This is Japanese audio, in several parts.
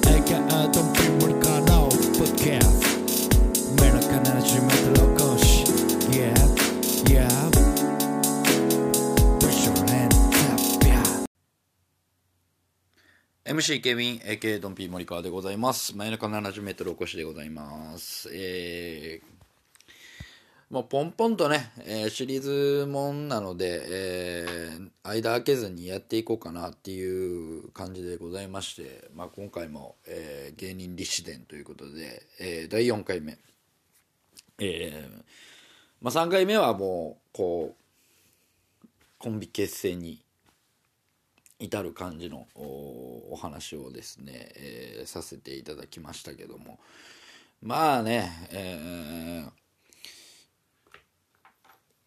ンピンモリコンのポッドキャスト真夜中70メートル起こし Yeah Yeah MC ケビン AK ドンピー森川でございます。真夜中 70m お越しでございます。もうポンポンとね、シリーズもんなので、間空けずにやっていこうかなっていう感じでございまして、まあ、今回も、芸人立志伝ということで、第4回目、まあ、3回目はもうこうコンビ結成に至る感じの お話をですね、させていただきましたけども、まあね、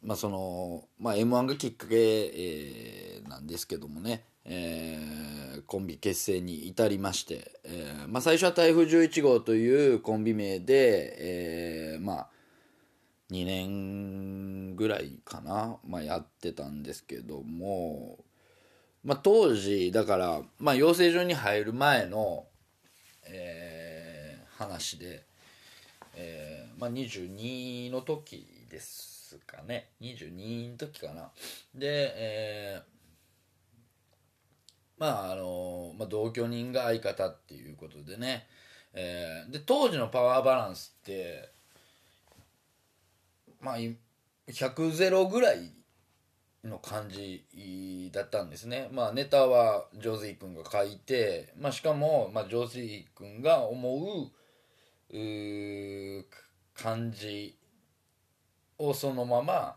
まあその、まあ、M1 がきっかけ、なんですけどもね、コンビ結成に至りまして、まあ、最初は台風11号というコンビ名で、まあ2年ぐらいかな、まあ、やってたんですけども、まあ、当時だから、まあ、養成所に入る前の、話で、まあ、22の時ですかね、22の時かなで、まあまあ、同居人が相方っていうことでね、で当時のパワーバランスって、まあ、100-0ぐらいの感じだったんですね。まあ、ネタは上水くんが書いて、まあ、しかも、まあ、上水くんが思う、感じをそのまま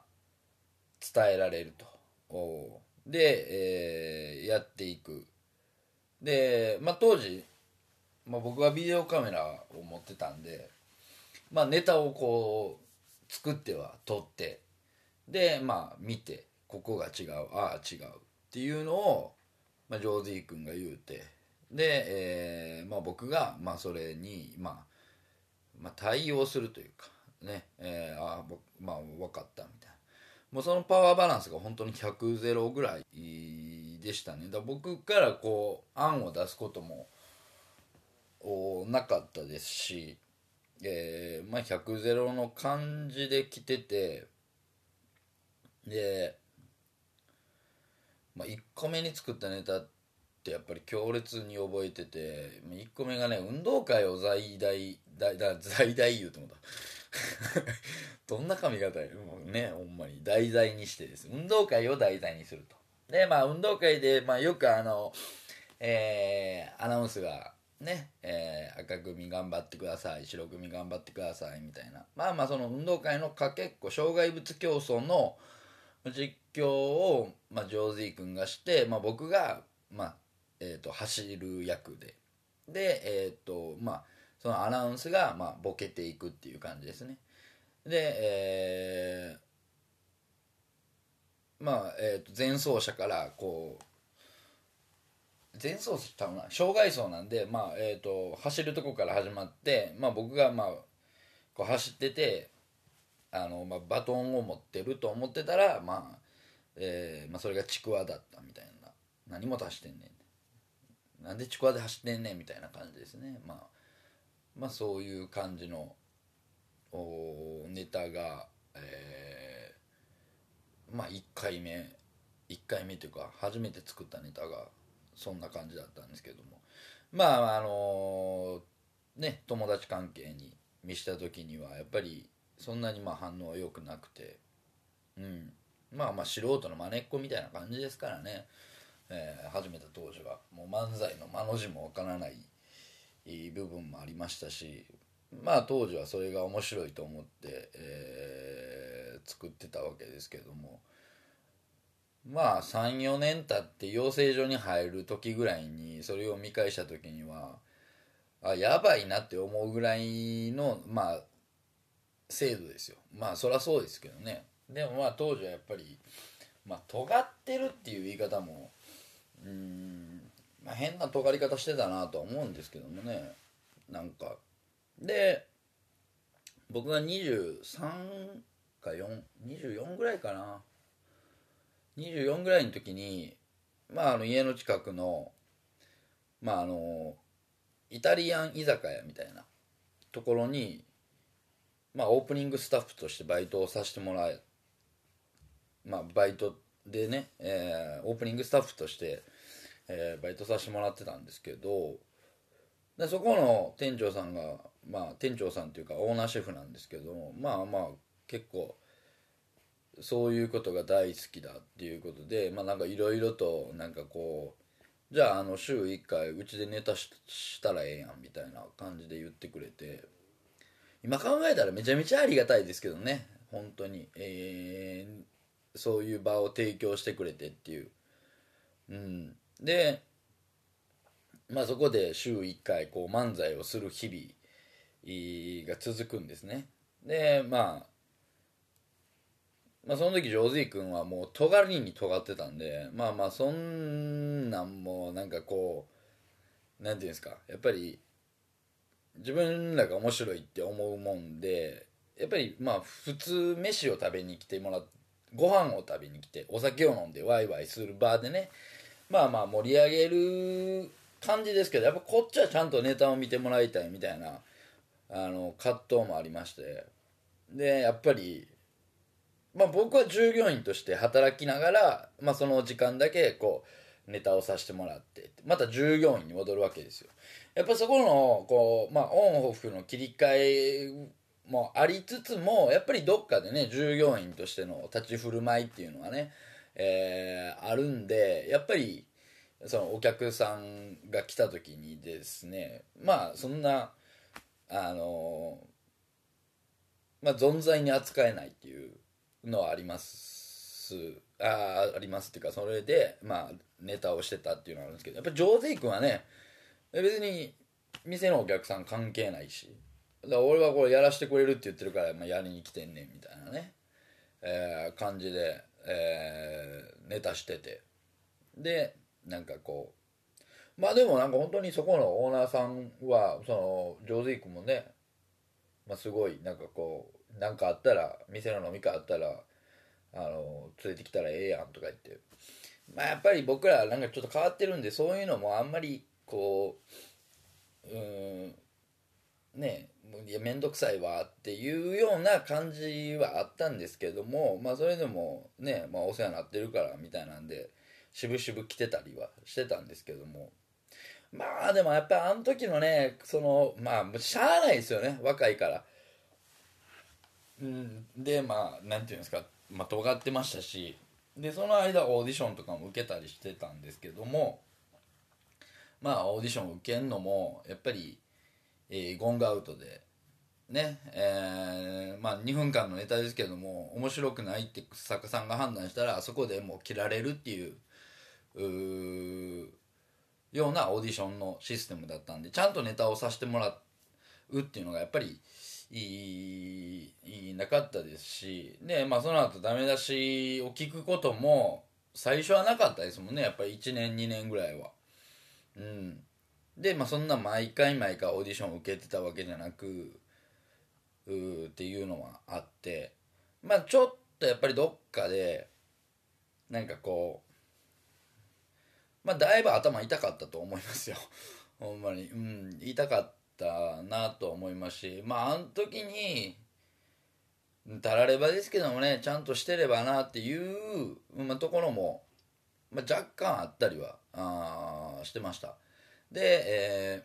伝えられるとで、やっていくで、まあ、当時、まあ、僕はビデオカメラを持ってたんで、まあ、ネタをこう作っては撮ってで、まあ、見てここが違う、ああ違うっていうのを、まあ、ジョーズィー君が言うてで、まあ、僕が、まあ、それに、まあ、対応するというかね、ああ、まあ、分かったみたいな、もうそのパワーバランスが本当に 100-0 ぐらいでしたね。だから僕からこう案を出すこともなかったですし、まあ、100-0 の感じで来ててで、まあ、1個目に作ったネタってやっぱり強烈に覚えてて、1個目がね、運動会を在大言うと思ったどんな髪型やね、ほんまに題材にしてです。運動会を題材にするとで、まあ、運動会で、まあ、よくアナウンスがね、赤組頑張ってください、白組頑張ってくださいみたいな、まあまあ、その運動会のかけっこ障害物競争の実況を、まあ、ジョーズィー君がして、まあ、僕が、まあ走る役でまあ、そのアナウンスが、まあ、ボケていくっていう感じですね。で、まあ、前走者からこう前走したのな障害走なんで、まあ走るとこから始まって、まあ、僕が、まあ、こう走っててまあ、バトンを持ってると思ってたら、まあまあ、それがちくわだったみたいな、何も足してんねん、なんでちくわで走ってんねんみたいな感じですね。まあ、まあ、そういう感じのネタが、まあ、1回目というか初めて作ったネタがそんな感じだったんですけども、まあね、友達関係に見した時にはやっぱりそんなにまあ反応は良くなくて、うん、まあまあ素人のまねっこみたいな感じですからね、始めた当時はもう漫才の間の字もわからない部分もありましたし、まあ当時はそれが面白いと思って、作ってたわけですけども、まあ 3,4 年経って養成所に入る時ぐらいにそれを見返した時にはあやばいなって思うぐらいのまあ精度ですよ。まあそりゃそうですけどね。でもまあ当時はやっぱりまあ尖ってるっていう言い方もまあ変な尖り方してたなとは思うんですけどもね。なんかで僕が23か4 24ぐらいかな、24ぐらいの時に、まあ、家の近くの、まあ、イタリアン居酒屋みたいなところに、まあ、オープニングスタッフとしてバイトをさせてもらえ、まあ、バイトでね、オープニングスタッフとして、バイトさせてもらってたんですけど、でそこの店長さんが、まあ、店長さんというかオーナーシェフなんですけど、まあまあ結構そういうことが大好きだっていうことで、まあなんかいろいろとなんかこう、じゃあ週1回うちでネタしたらええやんみたいな感じで言ってくれて、今考えたらめちゃめちゃありがたいですけどね、本当に、そういう場を提供してくれてっていう、うん、で、まあ、そこで週1回こう漫才をする日々が続くんですね。で、まあその時ジョージー君はもう尖りに尖ってたんで、まあまあそんなんもなんかこう、なんていうんですか、やっぱり自分らが面白いって思うもんで、やっぱりまあ普通飯を食べに来てもらって、ご飯を食べに来てお酒を飲んでワイワイする場でね、まあまあ盛り上げる感じですけど、やっぱこっちはちゃんとネタを見てもらいたいみたいな葛藤もありまして、でやっぱり、まあ、僕は従業員として働きながら、まあ、その時間だけこうネタをさせてもらって、また従業員に戻るわけですよ。やっぱそこのこう、まあ、オンオフの切り替えもありつつも、やっぱりどっかでね、従業員としての立ち振る舞いっていうのはね、あるんで、やっぱりそのお客さんが来た時にですね、まあそんなまあ存在に扱えないっていうのはありますありますっていうか、それでまあネタをしてたっていうのはあるんですけど、やっぱりジョーゼイ君はね、別に店のお客さん関係ないし、だから俺はこれやらしてくれるって言ってるから、まあ、やりに来てんねんみたいなね、感じで、ネタしてて、でなんかこう、まあでもなんか本当にそこのオーナーさんはそのジョーゼイ君もね、まあ、すごいなんかこう、なんかあったら店の飲み会あったら連れてきたらええやんとか言って、まあ、やっぱり僕らなんかちょっと変わってるんで、そういうのもあんまりこう、ねえ、いやめんどくさいわっていうような感じはあったんですけども、まあそれでもね、まあ、お世話になってるからみたいなんで渋々来てたりはしてたんですけども、まあでもやっぱあの時のね、そのまあしゃあないですよね、若いから、うん、でまあなんていうんですか、まあ尖ってましたし、でその間オーディションとかも受けたりしてたんですけども、まあオーディション受けんのもやっぱりゴングアウトでね、まあ2分間のネタですけども、面白くないって作家さんが判断したら、そこでもう切られるっていう、ようなオーディションのシステムだったんで、ちゃんとネタをさせてもらうっていうのがやっぱりなかったですし、で、まあ、その後ダメ出しを聞くことも最初はなかったですもんね、やっぱり1年2年ぐらいは。うんで、まあ、そんな毎回毎回オーディションを受けてたわけじゃなくっていうのはあって、まあ、ちょっとやっぱりどっかでなんかこう、まあ、だいぶ頭痛かったと思いますよほんまに、うん、痛かったなと思いますし、まああの時にたらればですけどもね、ちゃんとしてればなっていう、まあ、ところも、まあ、若干あったりはしてました。で、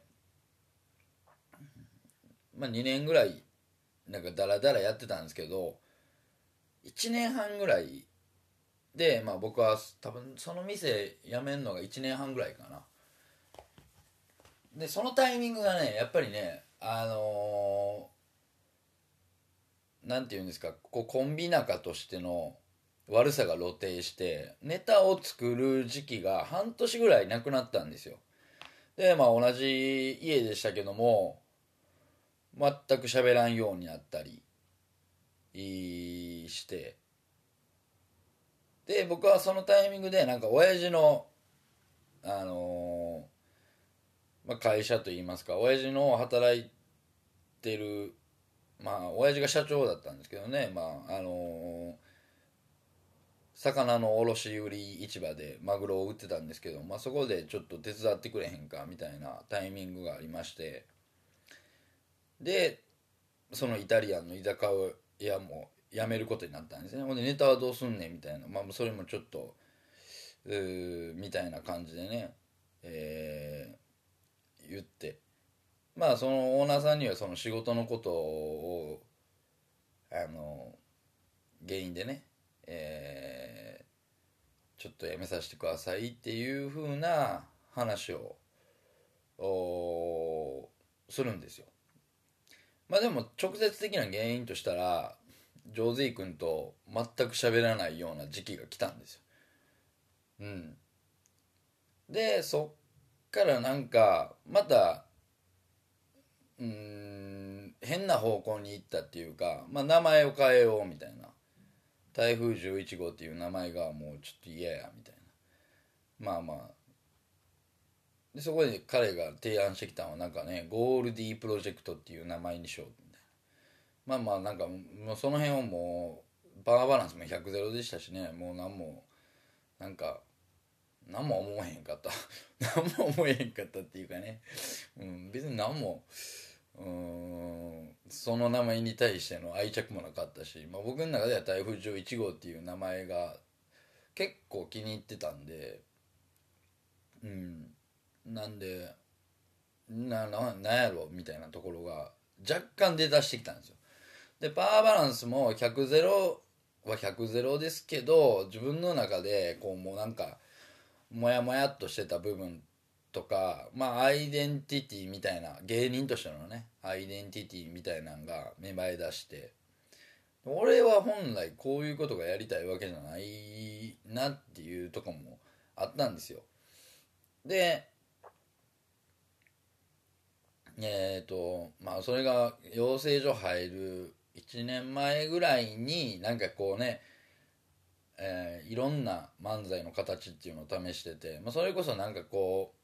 まあ、2年ぐらいなんかダラダラやってたんですけど、1年半ぐらいで、まあ、僕は多分その店辞めるのが1年半ぐらいかな。でそのタイミングがね、やっぱりね、なんていうんですか、こうコンビ仲としての悪さが露呈して、ネタを作る時期が半年ぐらいなくなったんですよ。でまあ、同じ家でしたけども全く喋らんようになったりして、で僕はそのタイミングでなんか親父のまあ、会社といいますか、親父の働いてる、まあ親父が社長だったんですけどね、まあ魚の卸売市場でマグロを売ってたんですけど、まあ、そこでちょっと手伝ってくれへんかみたいなタイミングがありまして、でそのイタリアンの居酒屋も辞めることになったんですね。ほんでネタはどうすんねんみたいな、まあ、それもちょっとみたいな感じでね、言って、まあそのオーナーさんにはその仕事のことを原因でね、ちょっとやめさせてくださいっていう風な話をするんですよ。まあでも直接的な原因としたら、ジョーゼイ君と全く喋らないような時期が来たんですよ。うん、でそっからなんかまた変な方向に行ったっていうか、まあ、名前を変えようみたいな、台風11号っていう名前がもうちょっと嫌やみたいな、まあまあでそこで彼が提案してきたのはなんかね、ゴールディープロジェクトっていう名前にしようみたいな、まあまあなんかもうその辺をもうパワーバランスも 100-0 でしたしね、もう何も思えへんかった何も思えへんかったっていうかね、別に何もその名前に対しての愛着もなかったし、まあ、僕の中では台風11号っていう名前が結構気に入ってたんで、なんでなんやろみたいなところが若干出だしてきたんですよ。でパワーバランスも 100-0 は 100-0 ですけど、自分の中でこうもうなんかモヤモヤっとしてた部分とか、まあアイデンティティみたいな、芸人としてのねアイデンティティみたいなのが芽生えだして、俺は本来こういうことがやりたいわけじゃないなっていうとこもあったんですよ。でまあそれが養成所入る1年前ぐらいになんかこうね、いろんな漫才の形っていうのを試してて、まあ、それこそなんかこう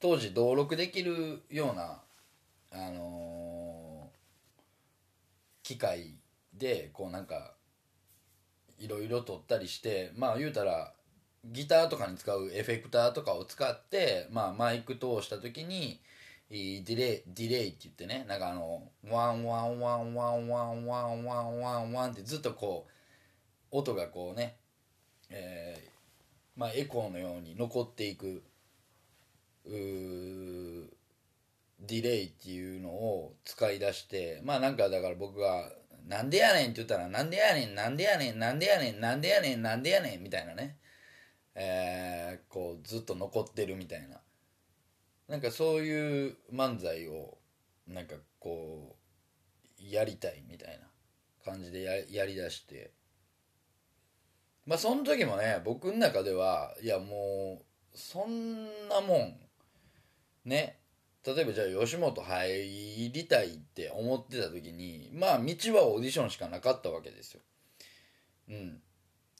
当時登録できるような、機械でこうなんかいろいろ撮ったりして、まあ言うたらギターとかに使うエフェクターとかを使って、まあ、マイク通した時にディレイって言ってね、なんかワンワンワンワンワンワンワンワンワンってずっとこう音がこうね、まあ、エコーのように残っていくディレイっていうのを使い出して、まあなんかだから僕が「なんでやねん」って言ったら「なんでやねんなんでやねんなんでやねんなんでやねんなんでやねん」みたいなね、こうずっと残ってるみたいな、なんかそういう漫才をなんかこうやりたいみたいな感じでやりだして、まあその時もね僕の中ではいやもうそんなもんね、例えばじゃあ吉本入りたいって思ってた時に、まあ道はオーディションしかなかったわけですよ。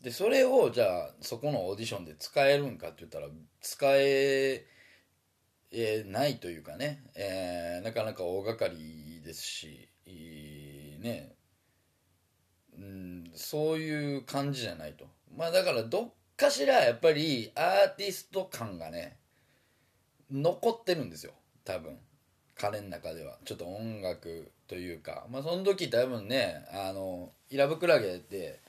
でそれをじゃあそこのオーディションで使えるんかって言ったら使えないというかね、なかなか大掛かりですし、ね、そういう感じじゃないと。まあだからどっかしらやっぱりアーティスト感がね残ってるんですよ、多分彼の中では。ちょっと音楽というか、まあその時多分ねイラブクラゲって、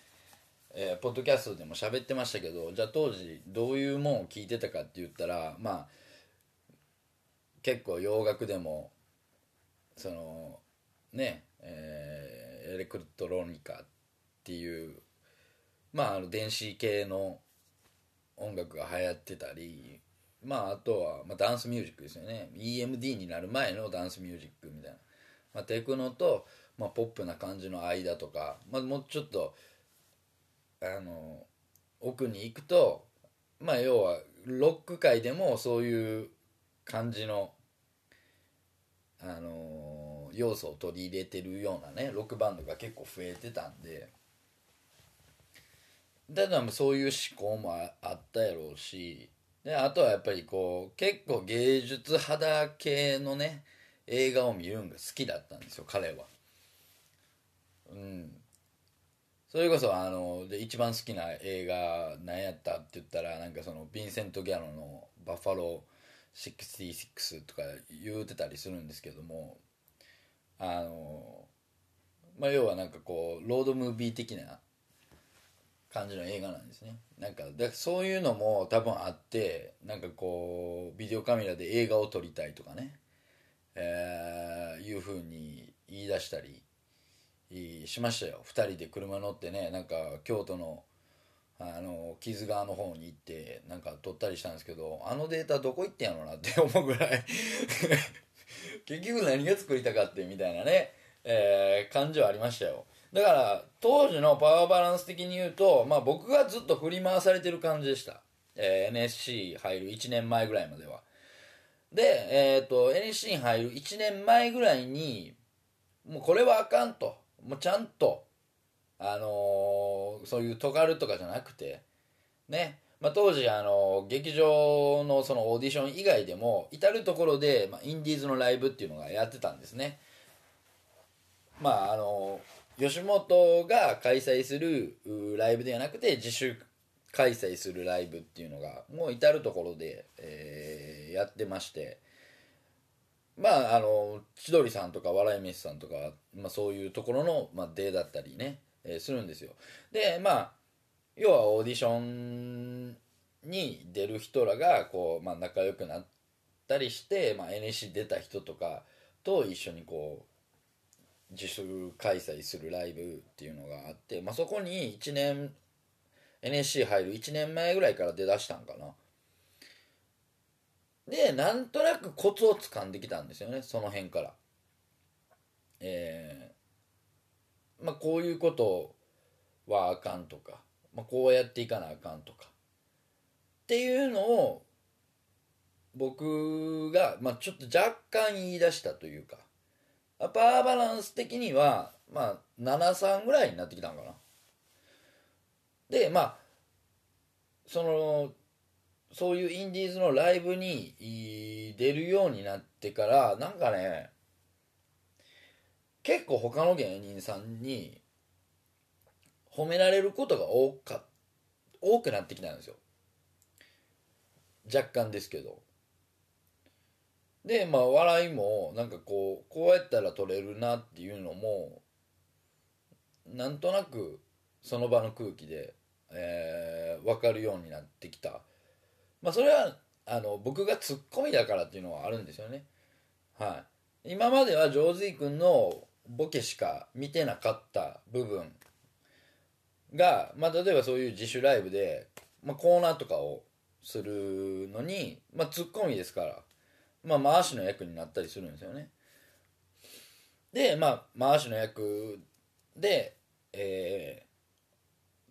ポッドキャストでも喋ってましたけど、じゃあ当時どういうもんを聴いてたかって言ったら、まあ結構洋楽でもそのね、エレクトロニカっていうまあ電子系の音楽が流行ってたり、まああとは、まあ、ダンスミュージックですよね。 EMD になる前のダンスミュージックみたいな、まあ、テクノと、まあ、ポップな感じの間とか、まあ、もうちょっと奥に行くと、まあ要はロック界でもそういう感じの要素を取り入れてるようなねロックバンドが結構増えてたんで、だからそういう思考もあったやろうし、であとはやっぱりこう結構芸術肌系のね映画を見るんが好きだったんですよ彼は。うん、それこそで一番好きな映画何やったって言ったらなんかそのヴィンセント・ギャロの「バッファロー66」とか言うてたりするんですけどもまあ要はなんかこうロードムービー的な感じの映画なんですね。なんかでそういうのも多分あってなんかこうビデオカメラで映画を撮りたいとかね、いう風に言い出したりしましたよ。2人で車乗ってねなんか京都の木津川の方に行ってなんか撮ったりしたんですけどあのデータどこ行ってんやろなって思うぐらい結局何が作りたかってみたいなね、感じはありましたよ。だから当時のパワーバランス的に言うと、まあ、僕がずっと振り回されてる感じでした、NSC 入る1年前ぐらいまでは。で、NSC に入る1年前ぐらいにもうこれはあかんともうちゃんと、そういうトカルとかじゃなくて、ねまあ、当時、劇場のそのオーディション以外でも至る所で、まあ、インディーズのライブっていうのがやってたんですね。まあ吉本が開催するライブではなくて自主開催するライブっていうのがもう至る所で、やってましてまあ千鳥さんとか笑い飯さんとか、まあ、そういうところの、まあ、デーだったりね、するんですよ。でまあ要はオーディションに出る人らがこう、まあ、仲良くなったりして、まあ、NSC 出た人とかと一緒にこう自主開催するライブっていうのがあって、まあ、そこに1年 NSC 入る1年前ぐらいから出だしたんかな。でなんとなくコツをつかんできたんですよねその辺から、まあ、こういうことはあかんとか、まあ、こうやっていかなあかんとかっていうのを僕が、まあ、ちょっと若干言い出したというかパワーバランス的には、まあ、7:3 ぐらいになってきたのかな。でまあそういうインディーズのライブに出るようになってからなんかね結構他の芸人さんに褒められることが多くなってきたんですよ若干ですけど。でまあ笑いもなんかこうやったら取れるなっていうのもなんとなくその場の空気で、分かるようになってきた。まあそれは僕がツッコミだからっていうのはあるんですよね。はい、今までは上水くんのボケしか見てなかった部分が、まあ、例えばそういう自主ライブで、まあ、コーナーとかをするのに、まあ、ツッコミですから。まあ、回しの役になったりするんですよね。でまあ回しの役で、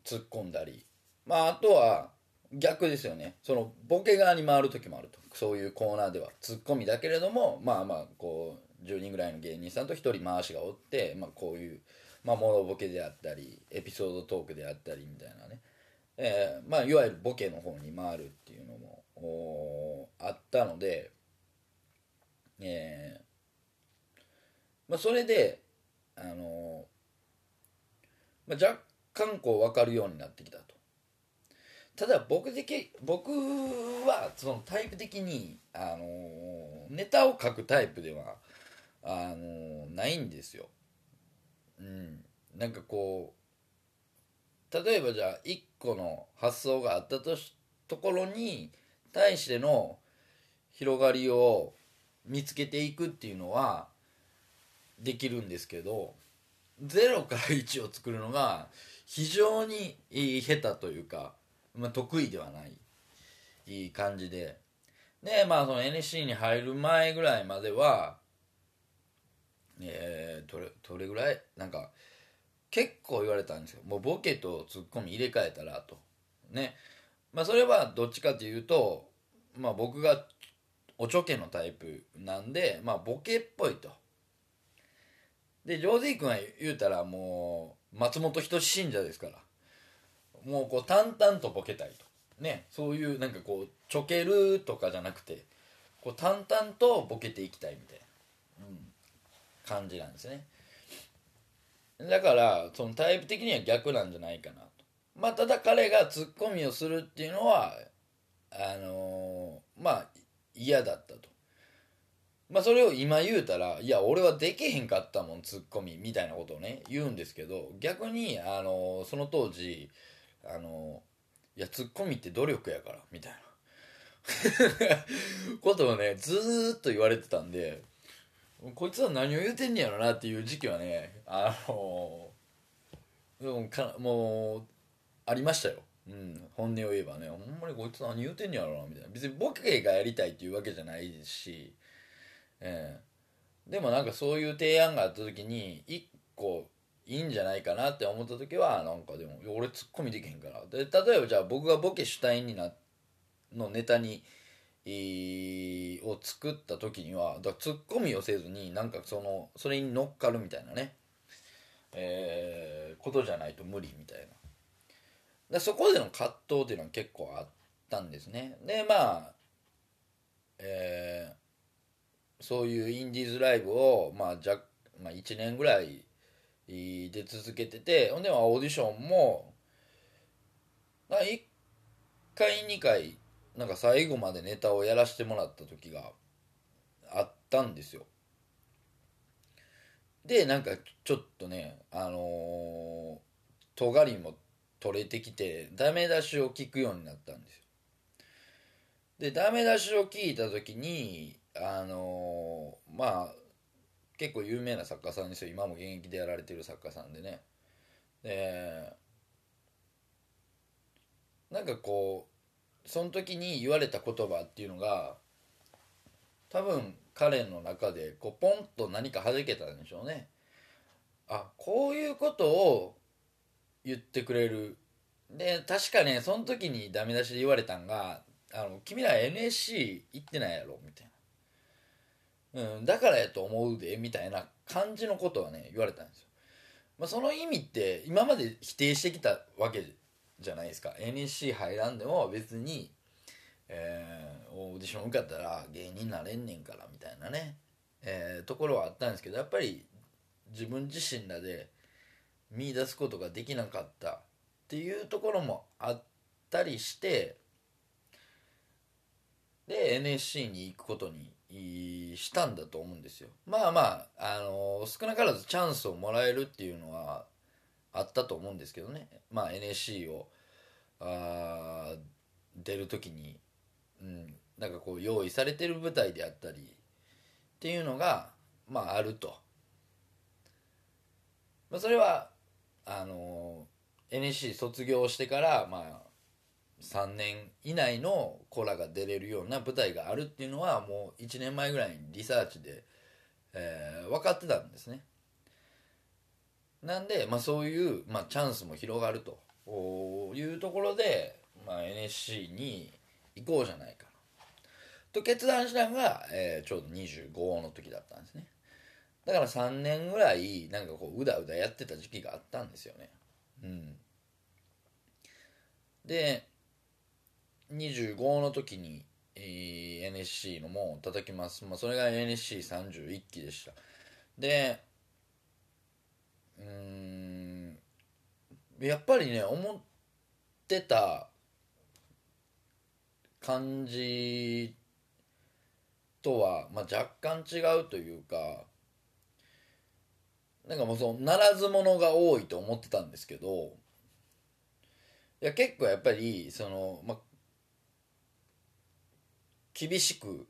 突っ込んだり、まあ、あとは逆ですよねそのボケ側に回る時もあると。そういうコーナーではツッコミだけれどもまあまあこう10人ぐらいの芸人さんと1人回しがおって、まあ、こういう、まあ、モノボケであったりエピソードトークであったりみたいなね、まあ、いわゆるボケの方に回るっていうのもあったので。まあ、それで、まあ、若干こう分かるようになってきたと。ただ僕はそのタイプ的に、ネタを書くタイプではないんですよ、うん、なんかこう例えばじゃあ1個の発想があったところに対しての広がりを見つけていくっていうのはできるんですけど0から1を作るのが非常に下手というか、まあ、得意ではないいい感じで。でまあその NSC に入る前ぐらいまではどれぐらいなんか結構言われたんですよもうボケとツッコミ入れ替えたらとね。まあそれはどっちかというとまあ僕がおちょけのタイプなんで、まあ、ボケっぽいと。でジョージー君は言うたらもう松本人志信者ですからもうこう淡々とボケたいとね、そういうなんかこうちょけるとかじゃなくてこう淡々とボケていきたいみたいな、うん、感じなんですね。だからそのタイプ的には逆なんじゃないかなと。まあただ彼がツッコミをするっていうのはまあ嫌だったと。まあそれを今言うたら、いや俺はできへんかったもんツッコミみたいなことをね言うんですけど、逆にその当時いやツッコミって努力やからみたいなことをねずーっと言われてたんで、こいつは何を言うてんねやろなっていう時期はねもうありましたよ、うん、本音を言えばね、ほんまにこいつ何言うてんねやろなみたいな、別にボケがやりたいっていうわけじゃないですし、でもなんかそういう提案があった時に1個いいんじゃないかなって思った時はなんかでも俺ツッコミできへんからで、例えばじゃあ僕がボケ主体にのネタにを作った時にはだツッコミをせずになんかそれに乗っかるみたいなね、ことじゃないと無理みたいな、だそこでの葛藤っていうのは結構あったんですね。でまあそういうインディーズライブを、まあ、1年ぐらいで続けてて、ほんでオーディションも1回2回なんか最後までネタをやらせてもらった時があったんですよ。でなんかちょっとね尖りも取れてきてダメ出しを聞くようになったんですよ。でダメ出しを聞いた時にまあ結構有名な作家さんですよ、今も現役でやられてる作家さんでね、なんかこうその時に言われた言葉っていうのが多分彼の中でこうポンと何か弾けたんでしょうね。あ、こういうことを言ってくれる。で確かねその時にダメ出しで言われたんが君ら NSC 行ってないやろみたいな。うん、だからやと思うでみたいな感じのことはね言われたんですよ。まあ、その意味って今まで否定してきたわけじゃないですか。 NSC 入らんでも別に、オーディション受かったら芸人になれんねんからみたいなね、ところはあったんですけど、やっぱり自分自身らで見出すことができなかったっていうところもあったりして、で NSC に行くことにしたんだと思うんですよ。まあまあ、少なからずチャンスをもらえるっていうのはあったと思うんですけどね。まあ NSC を出る時に、うん、なんかこう用意されてる舞台であったりっていうのがまああると、まあ、それはNSC 卒業してからまあ3年以内の子らが出れるような舞台があるっていうのはもう1年前ぐらいにリサーチで、分かってたんですね。なんで、まあ、そういう、まあ、チャンスも広がるというところで、まあ、NSC に行こうじゃないかなと決断したのが、ちょうど25の時だったんですね。だから3年ぐらいなんかこううだうだやってた時期があったんですよね。うん、で25の時に NSC の門を叩きます。まあ、それが NSC31 期でした。で、やっぱりね思ってた感じとは、まあ、若干違うというか、なんかもうそうならず者が多いと思ってたんですけど、いや結構やっぱりまあ厳しく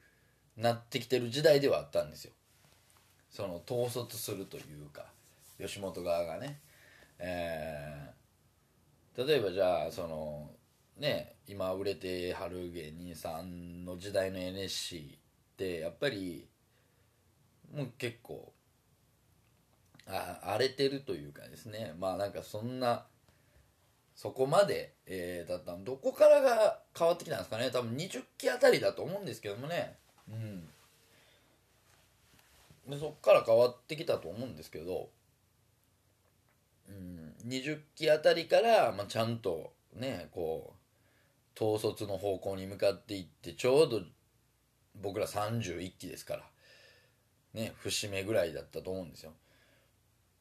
なってきてる時代ではあったんですよ。統率するというか吉本側がね、例えばじゃあね今売れてはる芸人さんの時代の NSC ってやっぱりもう結構荒れてるというかですね、まあなんかそこまで、だったのどこからが変わってきたんですかね。多分20期あたりだと思うんですけどもね、うん、でそこから変わってきたと思うんですけど、20期あたりから、まあ、ちゃんとねこう統率の方向に向かっていって、ちょうど僕ら31期ですからね、節目ぐらいだったと思うんですよ。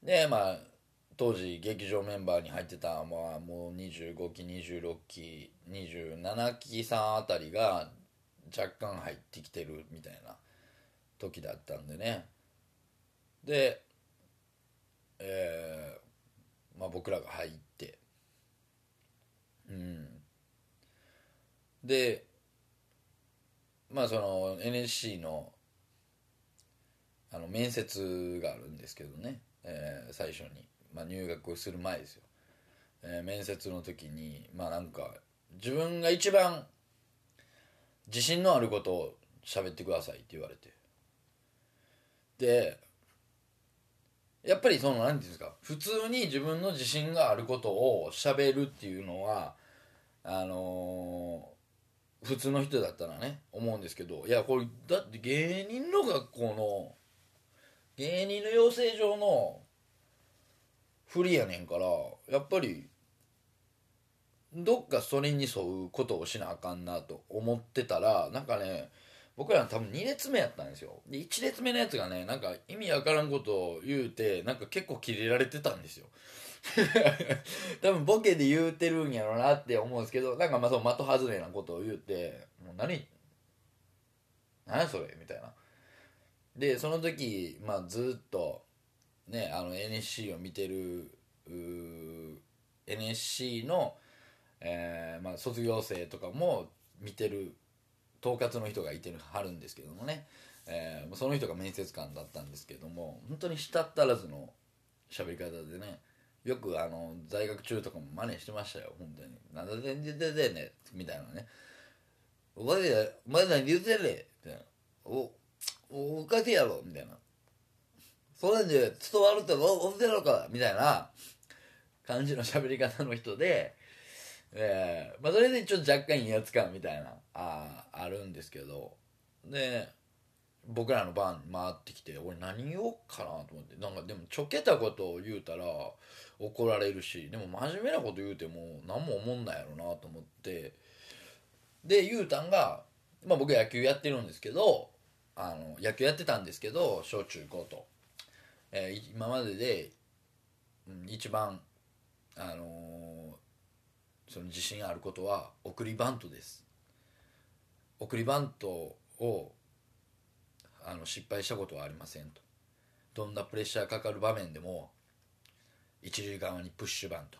でまあ当時劇場メンバーに入ってた、まあ、もう25期26期27期さんあたりが若干入ってきてるみたいな時だったんでね。で、まあ、僕らが入って、うん、でまあその NSC の、 あの面接があるんですけどね、最初に、まあ、入学をする前ですよ、面接の時にまあなんか自分が一番自信のあることを喋ってくださいって言われて、でやっぱりその何て言うんですか、普通に自分の自信があることを喋るっていうのは普通の人だったらね思うんですけど、いやこれだって芸人の学校の芸人の養成所のフリやねんから、やっぱりどっかそれに沿うことをしなあかんなと思ってたら、なんかね僕ら多分2列目やったんですよ。で1列目のやつがねなんか意味わからんことを言うてなんか結構キレられてたんですよ多分ボケで言うてるんやろなって思うんですけど、なんかまあそう的外れなことを言うて、もう何それみたいな。でその時、まあ、ずっとねNSC を見てる NSC の、まあ、卒業生とかも見てる統括の人がいてるはるんですけどもね、その人が面接官だったんですけども、本当に舌足らずの喋り方でね、よく在学中とかも真似してましたよ、本当に。なんだ全然出てねみたいなね。おかしいやろ、お前何言うてんねみたいな。おかしいやろみたいな。それで伝わるっておせろかみたいな感じの喋り方の人で、まあ、それでちょっと若干威圧感みたいなあるんですけど、で僕らの番回ってきて、俺何言おうかなと思って、なんかでもちょけたことを言うたら怒られるし、でも真面目なこと言うても何も思んないやろなと思って、でゆうたんが、まあ、僕野球やってるんですけど、野球やってたんですけど小中高と、今までで一番その自信あることは送りバントです。送りバントを失敗したことはありませんと。どんなプレッシャーかかる場面でも一塁側にプッシュバント、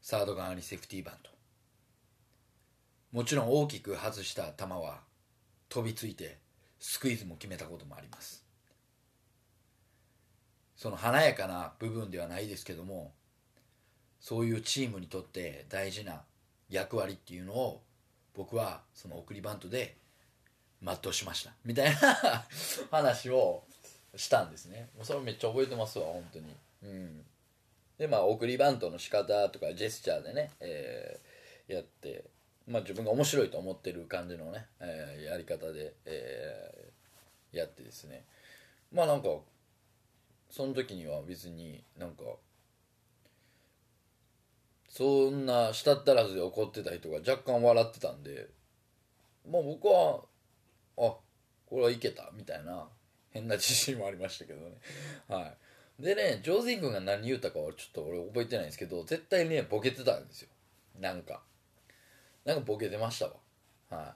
サード側にセーフティーバント、もちろん大きく外した球は飛びついてスクイズも決めたこともあります。その華やかな部分ではないですけども、そういうチームにとって大事な役割っていうのを僕はその送りバントで全うしましたみたいな話をしたんですね。それめっちゃ覚えてますわ本当に、うん、でまあ送りバントの仕方とかジェスチャーでね、やって、まあ、自分が面白いと思ってる感じのね、やり方で、やってですね、まあなんかその時には別になんかそんな舌足らずで怒ってた人が若干笑ってたんで、まあ僕はあこれはいけたみたいな変な自信もありましたけどねはい。でねジョーズイン君が何言ったかはちょっと俺覚えてないんですけど、絶対ねボケてたんですよ。なんかボケてましたわは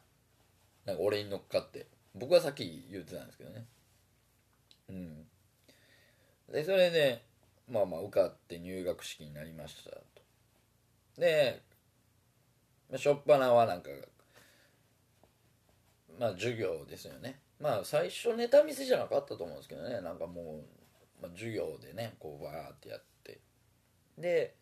い。なんか俺に乗っかって僕はさっき言ってたんですけどね、うんでそれでまあまあ受かって入学式になりましたと。でしょっぱなはなんかまあ授業ですよね。まあ最初ネタ見せじゃなかったと思うんですけどね、なんかもう、まあ、授業でねこうバーってやってで、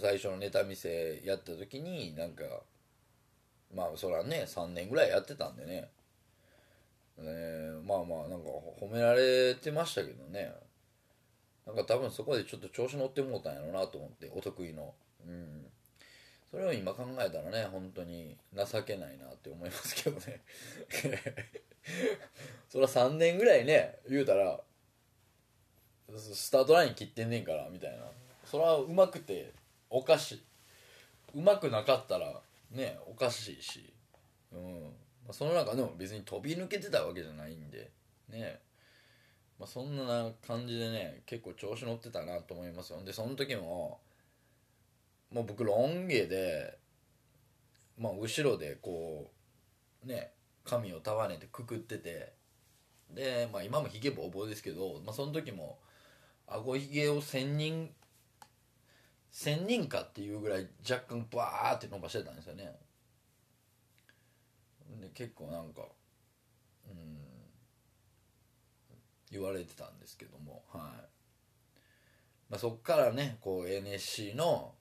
最初のネタ見せやった時になんかまあそらね3年ぐらいやってたんでね、まあまあなんか褒められてましたけどね、なんか多分そこでちょっと調子乗ってもうたんやろうなと思って、お得意の、うん、それを今考えたらね本当に情けないなって思いますけどねそりゃ3年ぐらいね言うたらスタートライン切ってんねんからみたいな。それはうまくておかしい、うまくなかったらねおかしいし、うん、その中でも別に飛び抜けてたわけじゃないんでね、まあ、そんな感じでね結構調子乗ってたなと思いますよ。でその時ももう僕ロン毛で、まあ、後ろでこうね髪を束ねてくくってて、で、まあ、今もひげぼうぼうですけど、まあ、その時もあごひげを1000人かっていうぐらい若干バーって伸ばしてたんですよね。で結構なんか、うん、言われてたんですけども、はい、まあ、そっからねこう NSC の、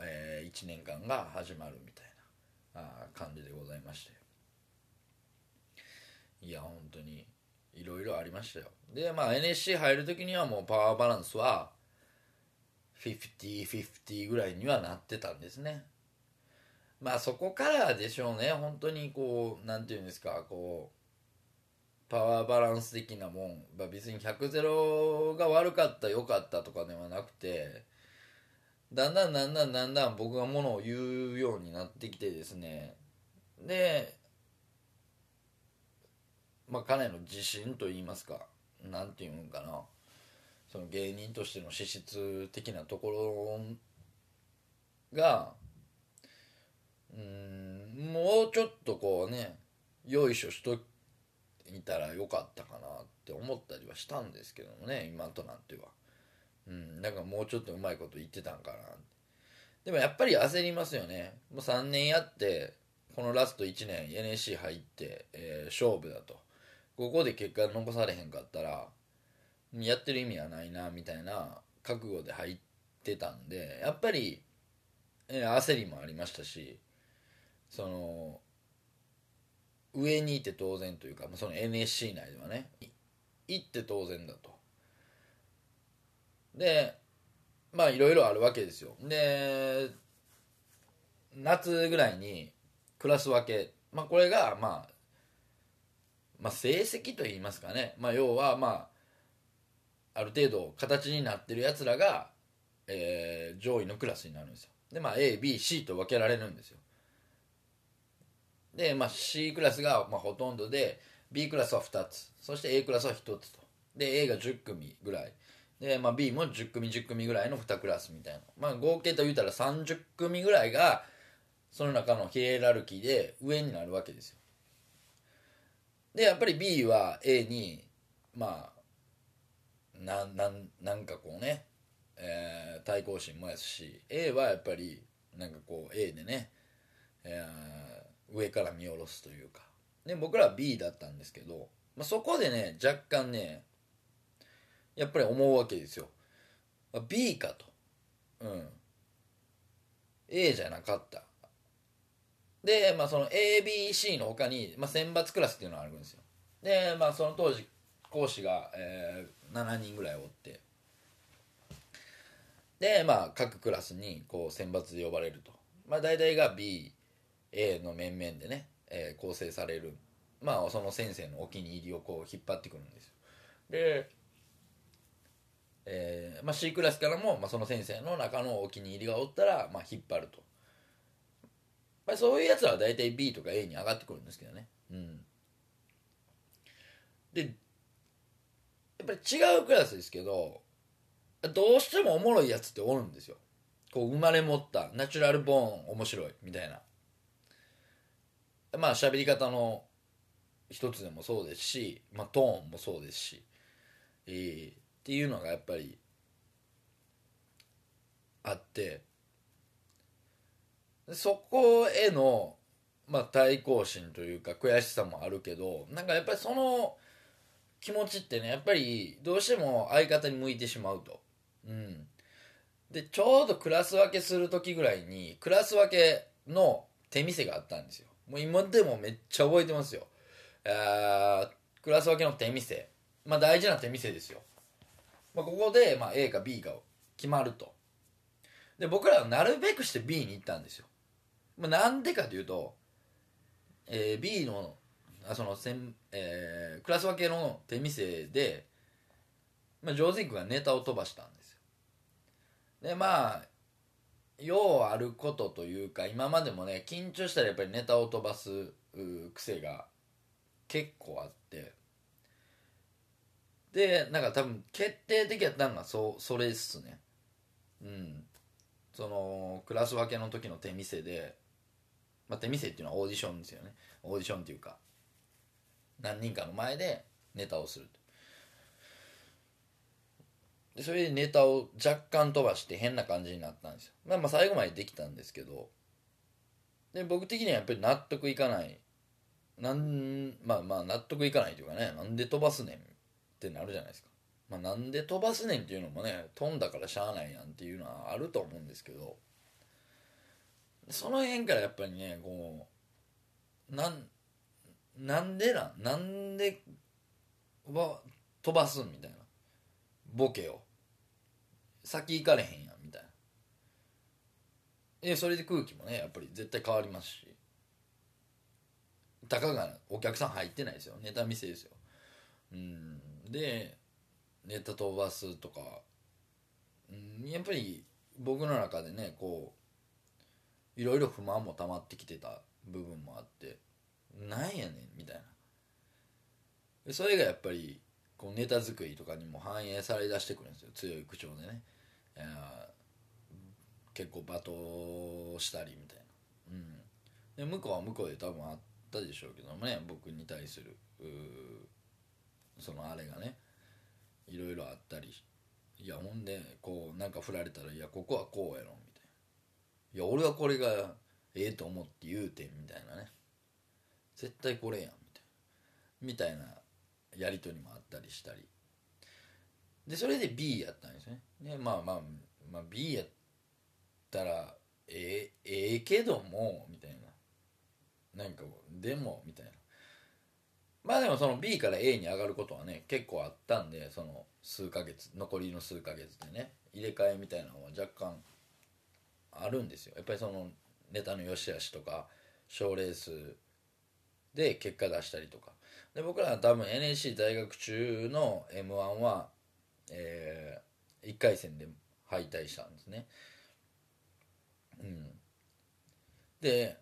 1年間が始まるみたいな感じでございまして、いや本当にいろいろありましたよ。でまあ NSC 入る時にはもうパワーバランスは50/50ぐらいにはなってたんですね。まあそこからでしょうね、本当にこうなんていうんですか、こうパワーバランス的なもん、まあ、別に 100-0 が悪かった良かったとかではなくて、だんだん僕がものを言うようになってきてですね、でまあ彼の自信といいますか、なんていうんかな、その芸人としての資質的なところが、もうちょっとこうねよいしょしといたらよかったかなって思ったりはしたんですけどもね、今となっては、なんかもうちょっとうまいこと言ってたんかな。でもやっぱり焦りますよね。もう3年やってこのラスト1年 NSC 入って、勝負だと、ここで結果残されへんかったらやってる意味はないなみたいな覚悟で入ってたんで、やっぱり、焦りもありましたし、その上にいて当然というか、その NSC 内ではね行って当然だと。でまあいろいろあるわけですよ。で夏ぐらいにクラス分け、まあ、これが、まあ成績といいますかね、まあ、要はまあある程度形になってるやつらが、上位のクラスになるんですよ。でまあ A、B、C と分けられるんですよ。でまあ C クラスがまあほとんどで、 B クラスは2つ、そして A クラスは1つと。で A が10組ぐらいで、まあ、B も10組ぐらいの2クラスみたいな、まあ、合計と言うたら30組ぐらいがその中のヒエラルキーで上になるわけですよ。でやっぱり B は A にまあなんかこうね、対抗心もやすし、 A はやっぱりなんかこう A でね、上から見下ろすというか。で僕らは B だったんですけど、まあ、そこでね若干ねやっぱり思うわけですよ。 B かと、A じゃなかった。で、まあ、その ABC の他に、まあ、選抜クラスっていうのがあるんですよ。で、まあ、その当時講師が、7人ぐらいおって、でまあ各クラスにこう選抜で呼ばれると、まあ、大体が BA の面々でね、構成される、まあ、その先生のお気に入りをこう引っ張ってくるんですよ。で、まあ、C クラスからも、まあ、その先生の中のお気に入りがおったら、まあ、引っ張ると、まあ、そういうやつは大体 B とか A に上がってくるんですけどね、でやっぱり違うクラスですけど、どうしてもおもろいやつっておるんですよ。こう生まれ持ったナチュラルボーン面白いみたいな、まあ喋り方の一つでもそうですし、まあ、トーンもそうですし、っていうのがやっぱりあって、そこへの、まあ、対抗心というか悔しさもあるけど、なんかやっぱりその気持ちってねやっぱりどうしても相方に向いてしまうと、でちょうどクラス分けする時ぐらいにクラス分けの手見せがあったんですよ。もう今でもめっちゃ覚えてますよ。クラス分けの手見せ、まあ大事な手見せですよ。まあ、ここで、まあ、A か B か決まると。で僕らはなるべくして B に行ったんですよ。まあ、なんでかというと、B のクラス分けの手見せで、ジョーゼイクがネタを飛ばしたんですよ。でまあようあることというか、今までもね緊張したらやっぱりネタを飛ばす癖が結構あって、でなんか多分決定的やったのがそれっすね。うん、そのクラス分けの時の手見せで、まあ、手見せっていうのはオーディションですよね。オーディションっていうか何人かの前でネタをすると。でそれでネタを若干飛ばして変な感じになったんですよ。まあまあ最後までできたんですけど、で僕的にはやっぱり納得いかない納得いかないというかね、なんで飛ばすねんってなるじゃないですか。まあなんで飛ばすねんっていうのもね、飛んだからしゃあないやんっていうのはあると思うんですけど、その辺からやっぱりねこうなんでは飛ばすみたいな、ボケを先行かれへんやんみたいな。それで空気もねやっぱり絶対変わりますし、たかがお客さん入ってないですよ、ネタ見せですよ。うんでネタ飛ばすとか、うん、やっぱり僕の中でねこういろいろ不満も溜まってきてた部分もあって、なんやねんみたいな。それがやっぱりこうネタ作りとかにも反映されだしてくるんですよ。強い口調でね、結構罵倒したりみたいな、うん、で向こうは向こうで多分あったでしょうけどもね、僕に対するそのあれがねいろいろあったり、いやほんでこうなんか振られたら、いやここはこうやろみたいな、いや俺はこれがええと思って言うてみたいなね、絶対これやんみたいなやり取りもあったりしたりで、それで B やったんですね。でまあ B やったらええけどもみたいな、なんかでもみたいな、まあでもその B から A に上がることはね結構あったんで、その数ヶ月残りの数ヶ月でね入れ替えみたいなのは若干あるんですよ。やっぱりそのネタの良し悪しとか賞レースで結果出したりとかで、僕らは多分 NSC 在学中の M1 は、1回戦で敗退したんですね。うん、で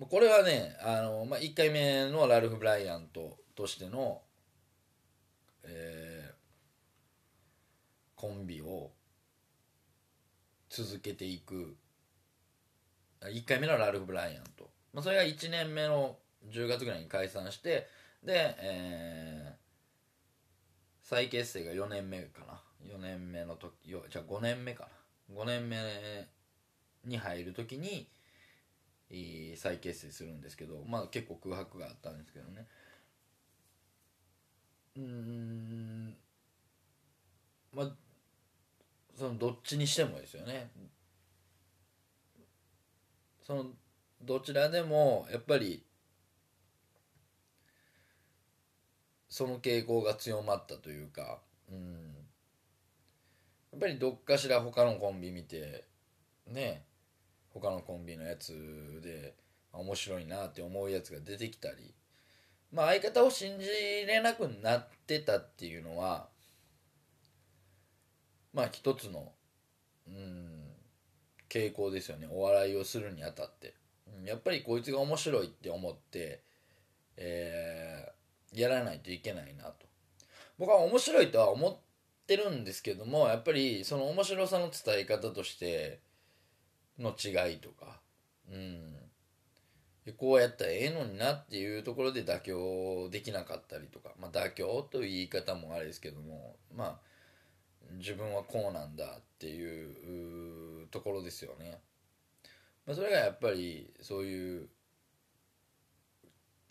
これはね1回目のラルフ・ブライアントとしての、コンビを続けていく、1回目のラルフ・ブライアント、まあ、それが1年目の10月ぐらいに解散して、で、再結成が4年目かな4年目の時じゃあ5年目かな5年目に入る時に再結成するんですけど、まあ結構空白があったんですけどね。まあそのどっちにしてもですよね、そのどちらでもやっぱりその傾向が強まったというか、やっぱりどっかしら他のコンビ見てね、他のコンビのやつで面白いなって思うやつが出てきたり、まあ相方を信じれなくなってたっていうのはまあ一つの傾向ですよね。お笑いをするにあたってやっぱりこいつが面白いって思ってやらないといけないなと。僕は面白いとは思ってるんですけども、やっぱりその面白さの伝え方としての違いとか、こうやったらええのになっていうところで妥協できなかったりとか、まあ妥協という言い方もあれですけども、まあ自分はこうなんだっていうところですよね。まあ、それがやっぱりそういう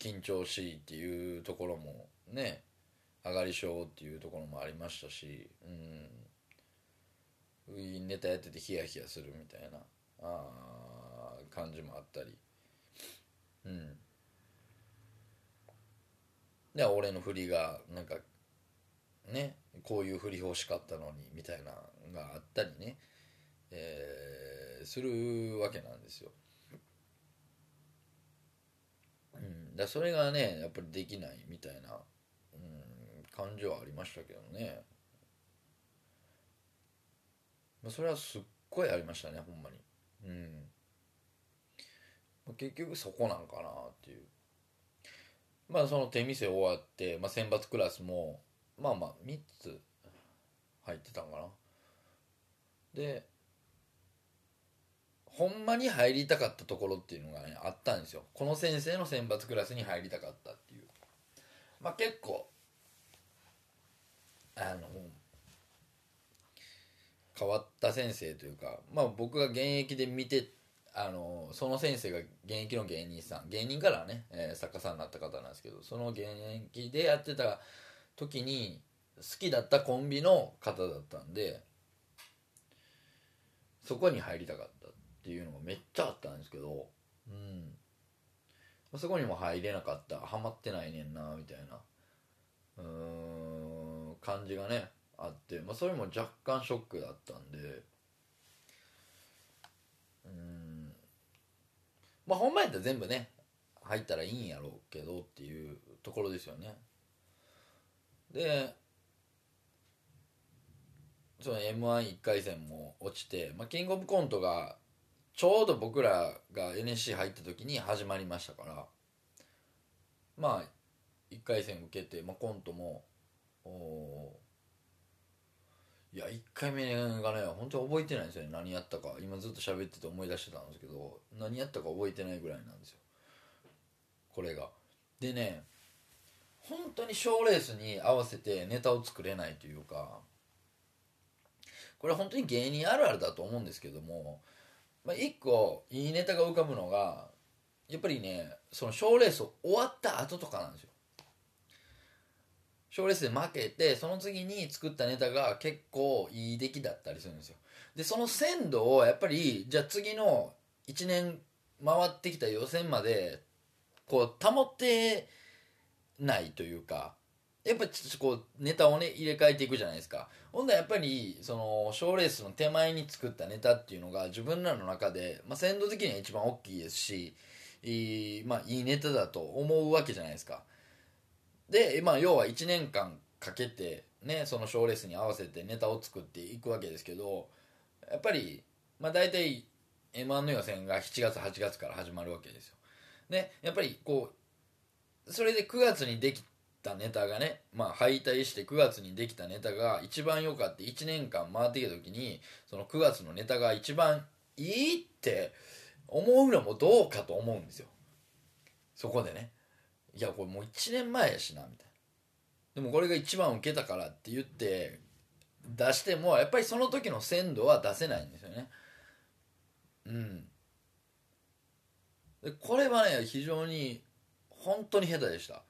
緊張しいっていうところもね、上がり症っていうところもありましたし、ネタやっててヒヤヒヤするみたいな感じもあったり、で俺の振りがなんかねこういう振り欲しかったのにみたいなのがあったりね、するわけなんですよ。だそれがねやっぱりできないみたいな、感じはありましたけどね。それはすっごいありましたね、ほんまに。結局そこなんかなっていう。その手店終わって、選抜クラスも3つ入ってたんかな。でほんまに入りたかったところっていうのがねあったんですよ。この先生の選抜クラスに入りたかったっていう、結構変わった先生というか、僕が現役で見てその先生が現役の芸人さん、芸人からね、作家さんになった方なんですけど、その現役でやってた時に好きだったコンビの方だったんで、そこに入りたかったっていうのがめっちゃあったんですけど、そこにも入れなかった、ハマってないねんなみたいな感じがねあって、それも若干ショックだったんで、ほんまやったら全部ね入ったらいいんやろうけどっていうところですよね。でその M11 回戦も落ちて、キングオブコントがちょうど僕らが NSC 入った時に始まりましたから、1回戦受けて、コントも1回目がね本当に覚えてないんですよね、何やったか。今ずっと喋ってて思い出してたんですけど、何やったか覚えてないぐらいなんですよ、これが。でね、本当に賞レースに合わせてネタを作れないというか、これ本当に芸人あるあるだと思うんですけども、1個いいネタが浮かぶのがやっぱりね、その賞レースを終わった後とかなんですよ。賞レースで負けてその次に作ったネタが結構いい出来だったりするんですよ。でその鮮度をやっぱりじゃあ次の1年回ってきた予選までこう保ってないというか、やっぱりこうネタをね入れ替えていくじゃないですか。ほんでやっぱりその賞レースの手前に作ったネタっていうのが自分らの中で、鮮度的には一番大きいですし、いいネタだと思うわけじゃないですか。で要は1年間かけてね、その賞レースに合わせてネタを作っていくわけですけど、やっぱり大体 M1 の予選が7月8月から始まるわけですよ。でやっぱりこうそれで9月にできたネタがね、敗退して9月にできたネタが一番良かった、1年間回ってきた時にその9月のネタが一番いいって思うのもどうかと思うんですよ。そこでね、いやこれもう1年前やしなみたいな、でもこれが一番受けたからって言って出してもやっぱりその時の鮮度は出せないんですよね。でこれはね非常に本当に下手でした。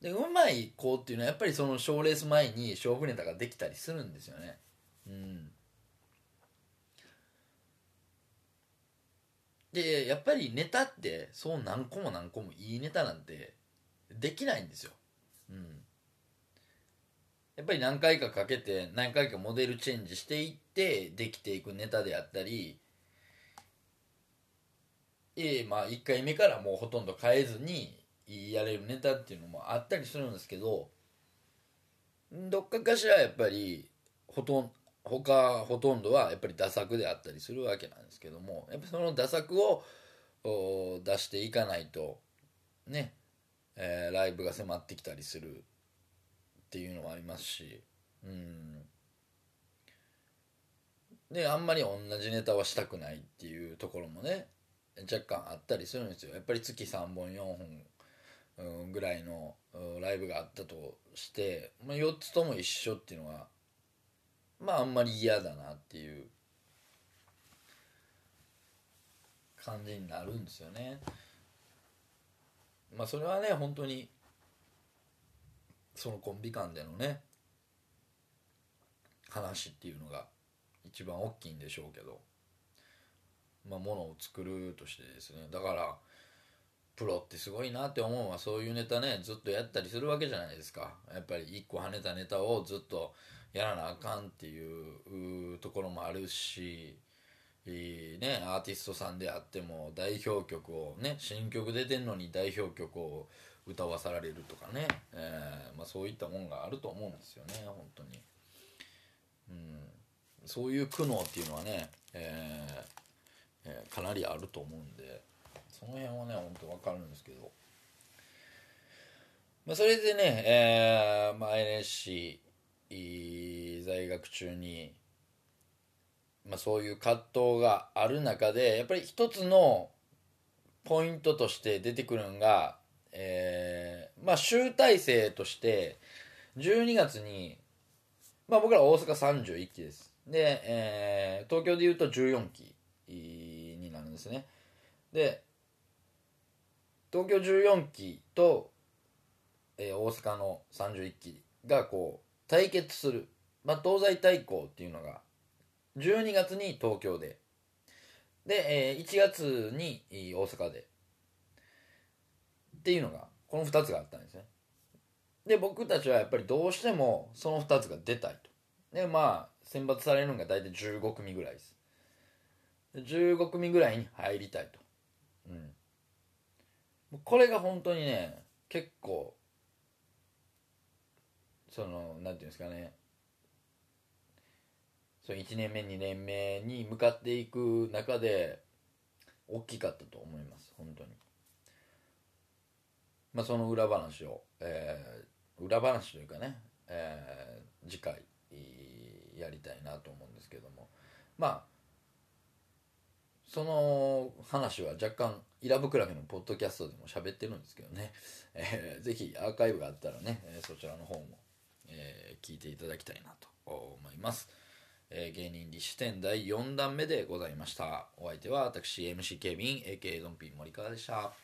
でうまい子っていうのはやっぱりその賞レース前に勝負ネタができたりするんですよね。でやっぱりネタってそう何個も何個もいいネタなんてできないんですよ。やっぱり何回かかけて何回かモデルチェンジしていってできていくネタであったり、1回目からもうほとんど変えずにやれるネタっていうのもあったりするんですけど、どっかかしらやっぱりほとんどはやっぱりダサ作であったりするわけなんですけども、やっぱそのダサ作を出していかないとね、ライブが迫ってきたりするっていうのもありますし、であんまり同じネタはしたくないっていうところもね若干あったりするんですよ。やっぱり月3本4本ぐらいのライブがあったとして、4つとも一緒っていうのはあんまり嫌だなっていう感じになるんですよね。それはね本当にそのコンビ間でのね話っていうのが一番大きいんでしょうけど、ものを作るとしてですね、だからプロってすごいなって思うのはそういうネタねずっとやったりするわけじゃないですか。やっぱり一個跳ねたネタをずっとやらなあかんっていうところもあるし、アーティストさんであっても代表曲をね、新曲出てんのに代表曲を歌わさられるとかね、そういったもんがあると思うんですよね本当に。そういう苦悩っていうのはね、かなりあると思うんで、その辺はね本当分かるんですけど、まあ、それでね、まあ、NSC 在学中に、まあ、そういう葛藤がある中でやっぱり一つのポイントとして出てくるのが、まあ、集大成として12月に、まあ、僕ら大阪31期です。で、東京でいうと14期になるんですね。で、東京14期と、大阪の31期がこう対決する、まあ、東西対抗っていうのが12月に東京で、で、1月に大阪でっていうのが、この2つがあったんですね。で、僕たちはやっぱりどうしてもその2つが出たいと。で、まあ選抜されるのが大体15組ぐらいです。で、15組ぐらいに入りたいと、これが本当にね、結構そのなんていうんですかね、その1年目2年目に向かっていく中で大きかったと思います、本当に。まあ、その裏話を、裏話というかね、次回やりたいなと思うんですけども、まあその話は若干イラブクラゲのポッドキャストでも喋ってるんですけどね、ぜひアーカイブがあったらね、そちらの方も、聞いていただきたいなと思います。芸人立志展第4弾目でございました。お相手は私 MC ケビン AK ドンピン森川でした。